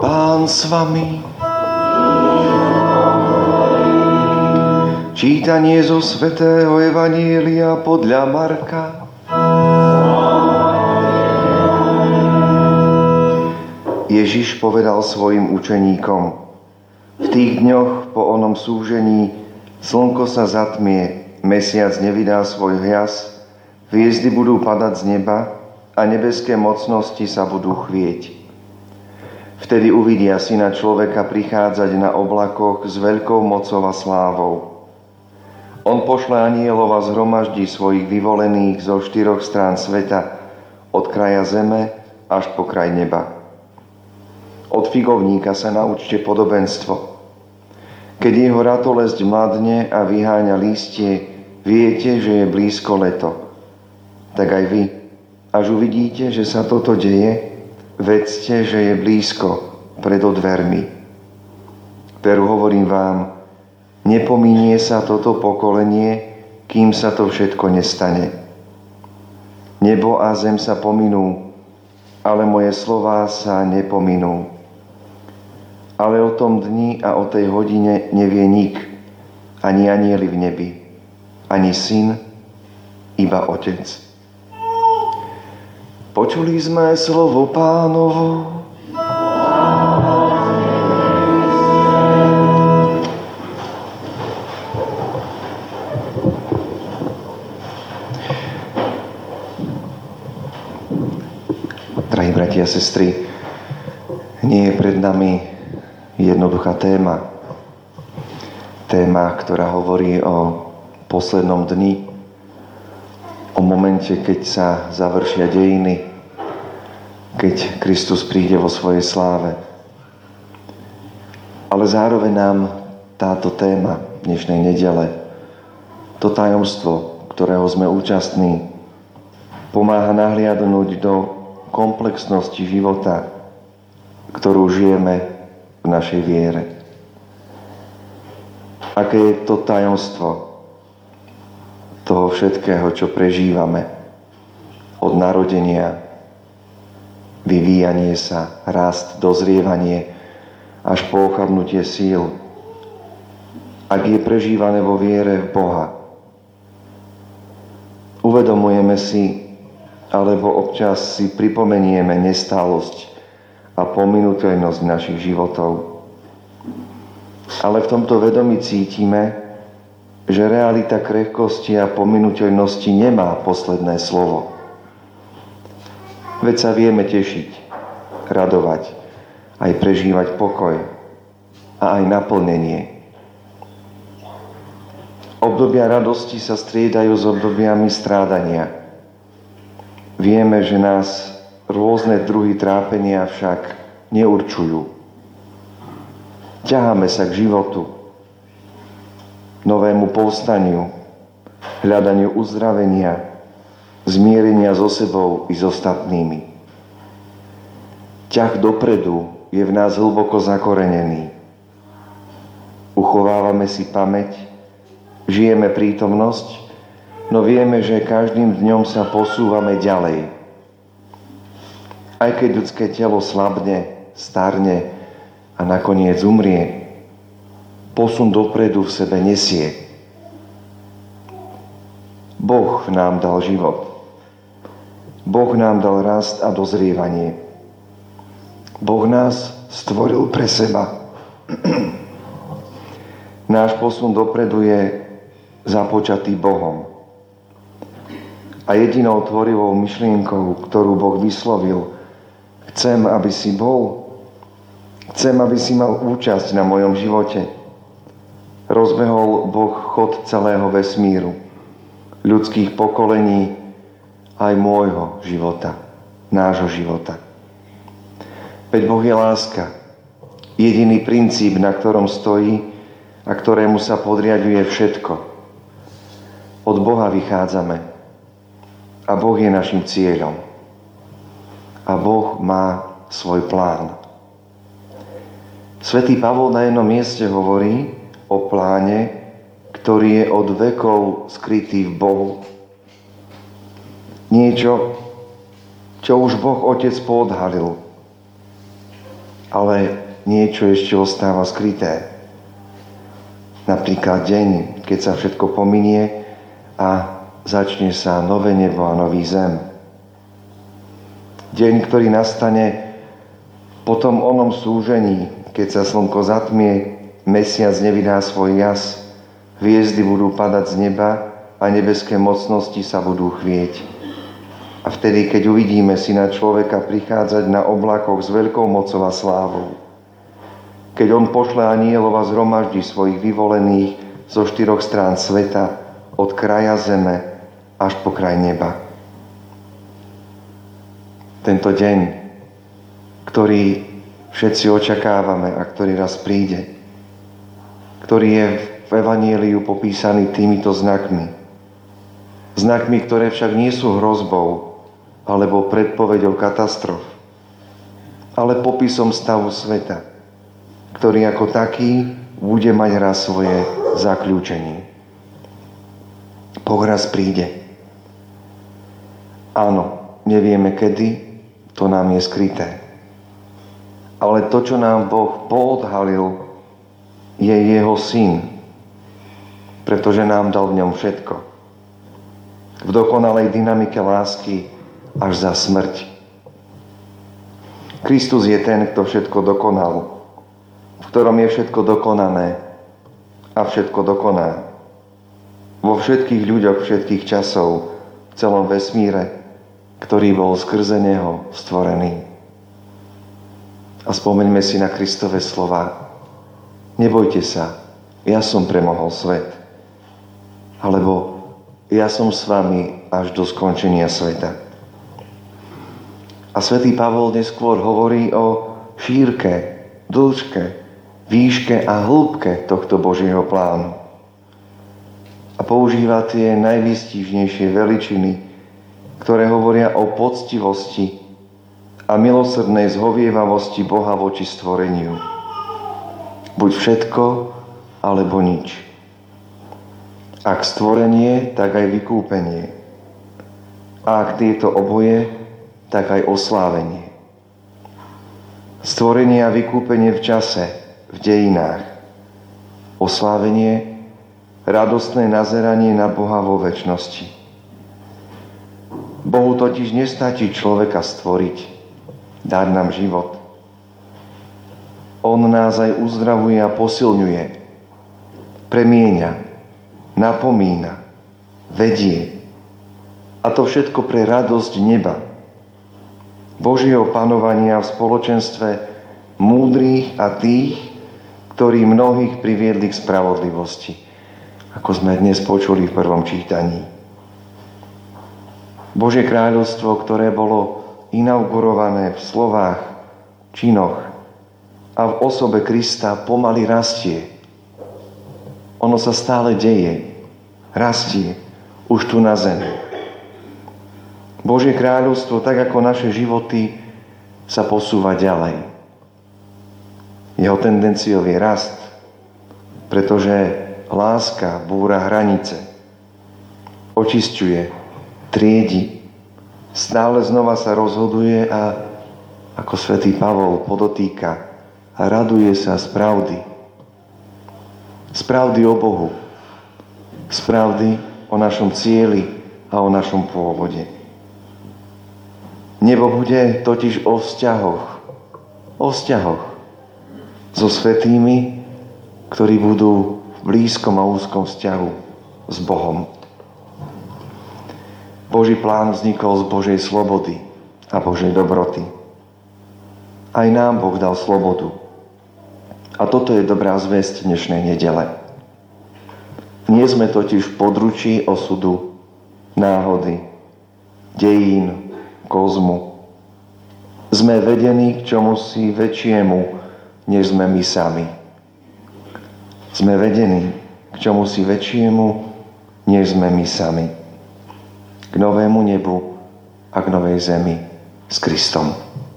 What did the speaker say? Pán s vami. Čítanie zo Svätého Evanjelia podľa Marka. Ježiš povedal svojim učeníkom: v tých dňoch po onom súžení slnko sa zatmie, mesiac nevydá svoj hlas, hviezdy budú padať z neba a nebeské mocnosti sa budú chvieť. Vtedy uvidia Syna človeka prichádzať na oblakoch s veľkou mocou a slávou. On pošle anielov a zhromaždí svojich vyvolených zo štyroch strán sveta, od kraja zeme až po kraj neba. Od figovníka sa naučte podobenstvo. Keď jeho ratolesť mladne a vyháňa lístie, viete, že je blízko leto. Tak aj vy, až uvidíte, že sa toto deje, vedzte, že je blízko, pred dvermi. Veru hovorím vám, nepominie sa toto pokolenie, kým sa to všetko nestane. Nebo a zem sa pominú, ale moje slová sa nepominú. Ale o tom dni a o tej hodine nevie nik, ani anjeli v nebi, ani Syn, iba Otec. Počuli sme slovo Pánovo. Drahí bratia a sestry, nie je pred nami jednoduchá téma. Téma, ktorá hovorí o poslednom dni, o momente, keď sa završia dejiny, keď Kristus príde vo svojej sláve. Ale zároveň nám táto téma dnešnej nedele, to tajomstvo, ktorého sme účastní, pomáha nahliadnúť do komplexnosti života, ktorú žijeme v našej viere. Aké je to tajomstvo toho všetkého, čo prežívame, od narodenia, vyvíjanie sa, rast, dozrievanie, až po ochabnutie síl, ak je prežívané vo viere v Boha. Uvedomujeme si, alebo občas si pripomenieme nestálosť a pominuteľnosť našich životov. Ale v tomto vedomí cítime, že realita krehkosti a pominuteľnosti nemá posledné slovo. Veď sa vieme tešiť, radovať, aj prežívať pokoj a aj naplnenie. Obdobia radosti sa striedajú s obdobiami strádania. Vieme, že nás rôzne druhy trápenia však neurčujú. Ťaháme sa k životu, novému povstaniu, hľadaniu uzdravenia, zmierenia so sebou i s ostatnými. Ťah dopredu je v nás hlboko zakorenený. Uchovávame si pamäť, žijeme prítomnosť, no vieme, že každým dňom sa posúvame ďalej. Aj keď ľudské telo slabne, starne a nakoniec umrie, posun dopredu v sebe nesie. Boh nám dal život. Boh nám dal rast a dozrievanie. Boh nás stvoril pre seba. Náš posun dopredu je započatý Bohom. A jedinou tvorivou myšlienkou, ktorú Boh vyslovil: chcem, aby si bol. Chcem, aby si mal účasť na mojom živote. Rozbehol Boh chod celého vesmíru, ľudských pokolení, aj môjho života, nášho života. Veď Boh je láska, jediný princíp, na ktorom stojí a ktorému sa podriaďuje všetko. Od Boha vychádzame a Boh je našim cieľom. A Boh má svoj plán. Svätý Pavol na jednom mieste hovorí o pláne, ktorý je od vekov skrytý v Bohu. Niečo, čo už Boh Otec poodhalil. ale niečo ešte ostáva skryté. Napríklad deň, keď sa všetko pominie a začne sa nové nebo a nový zem. Deň, ktorý nastane po tom onom súžení, keď sa slnko zatmie, mesiac nevydá svoj jas, hviezdy budú padať z neba a nebeské mocnosti sa budú chvieť. A vtedy, keď uvidíme Syna človeka prichádzať na oblakoch s veľkou mocou a slávou. Keď on pošle anielov a zhromaždí svojich vyvolených zo štyroch strán sveta, od kraja zeme až po kraj neba. Tento deň, ktorý všetci očakávame a ktorý raz príde, ktorý je v Evanjeliu popísaný týmito znakmi. Znakmi, ktoré však nie sú hrozbou alebo predpoveďou katastrof, ale popisom stavu sveta, ktorý ako taký bude mať raz svoje zaklúčenie. Boh raz príde. Áno, nevieme kedy, to nám je skryté. Ale to, čo nám Boh poodhalil, je jeho Syn, pretože nám dal v ňom všetko. V dokonalej dynamike lásky až za smrť. Kristus je ten, kto všetko dokonal, v ktorom je všetko dokonané a všetko dokoná. Vo všetkých ľuďoch všetkých časov, v celom vesmíre, ktorý bol skrze neho stvorený. A spomeňme si na Kristove slova: nebojte sa, ja som premohol svet. Alebo: ja som s vami až do skončenia sveta. A svätý Pavol neskôr hovorí o šírke, dĺžke, výške a hĺbke tohto Božieho plánu. A používa tie najvýstižnejšie veličiny, ktoré hovoria o poctivosti a milosrdnej zhovievavosti Boha voči stvoreniu. Buď všetko, alebo nič. Ak stvorenie, tak aj vykúpenie. A ak tieto oboje, tak aj oslávenie. Stvorenie a vykúpenie v čase, v dejinách. Oslávenie, radostné nazeranie na Boha vo večnosti. Bohu totiž nestačí človeka stvoriť, dať nám život. On nás aj uzdravuje a posilňuje, premieňa, napomína, vedie. A to všetko pre radosť neba, Božieho panovania v spoločenstve múdrych a tých, ktorí mnohých priviedli k spravodlivosti, ako sme dnes počuli v prvom čítaní. Božie kráľovstvo, ktoré bolo inaugurované v slovách, činoch a v osobe Krista, pomaly rastie. Ono sa stále deje, rastie už tu na zemi. Božie kráľovstvo, tak ako naše životy, sa posúva ďalej. Jeho tendenciou je rast, pretože láska búra hranice, očisťuje, triedi, stále znova sa rozhoduje a, ako svätý Pavol podotýka, raduje sa z pravdy. Z pravdy o Bohu, z pravdy o našom cieli a o našom pôvode. Nebo bude totiž o vzťahoch so svätými, ktorí budú v blízkom a úzkom vzťahu s Bohom. Boží plán vznikol z Božej slobody a Božej dobroty. Aj nám Boh dal slobodu. A toto je dobrá zvesť dnešnej nedele. Nie sme totiž v područí osudu, náhody, dejín, kozmu. Sme vedení k čomusi väčšiemu, než sme my sami. Sme vedení k čomusi väčšiemu, než sme my sami. K novému nebu a k novej zemi s Kristom.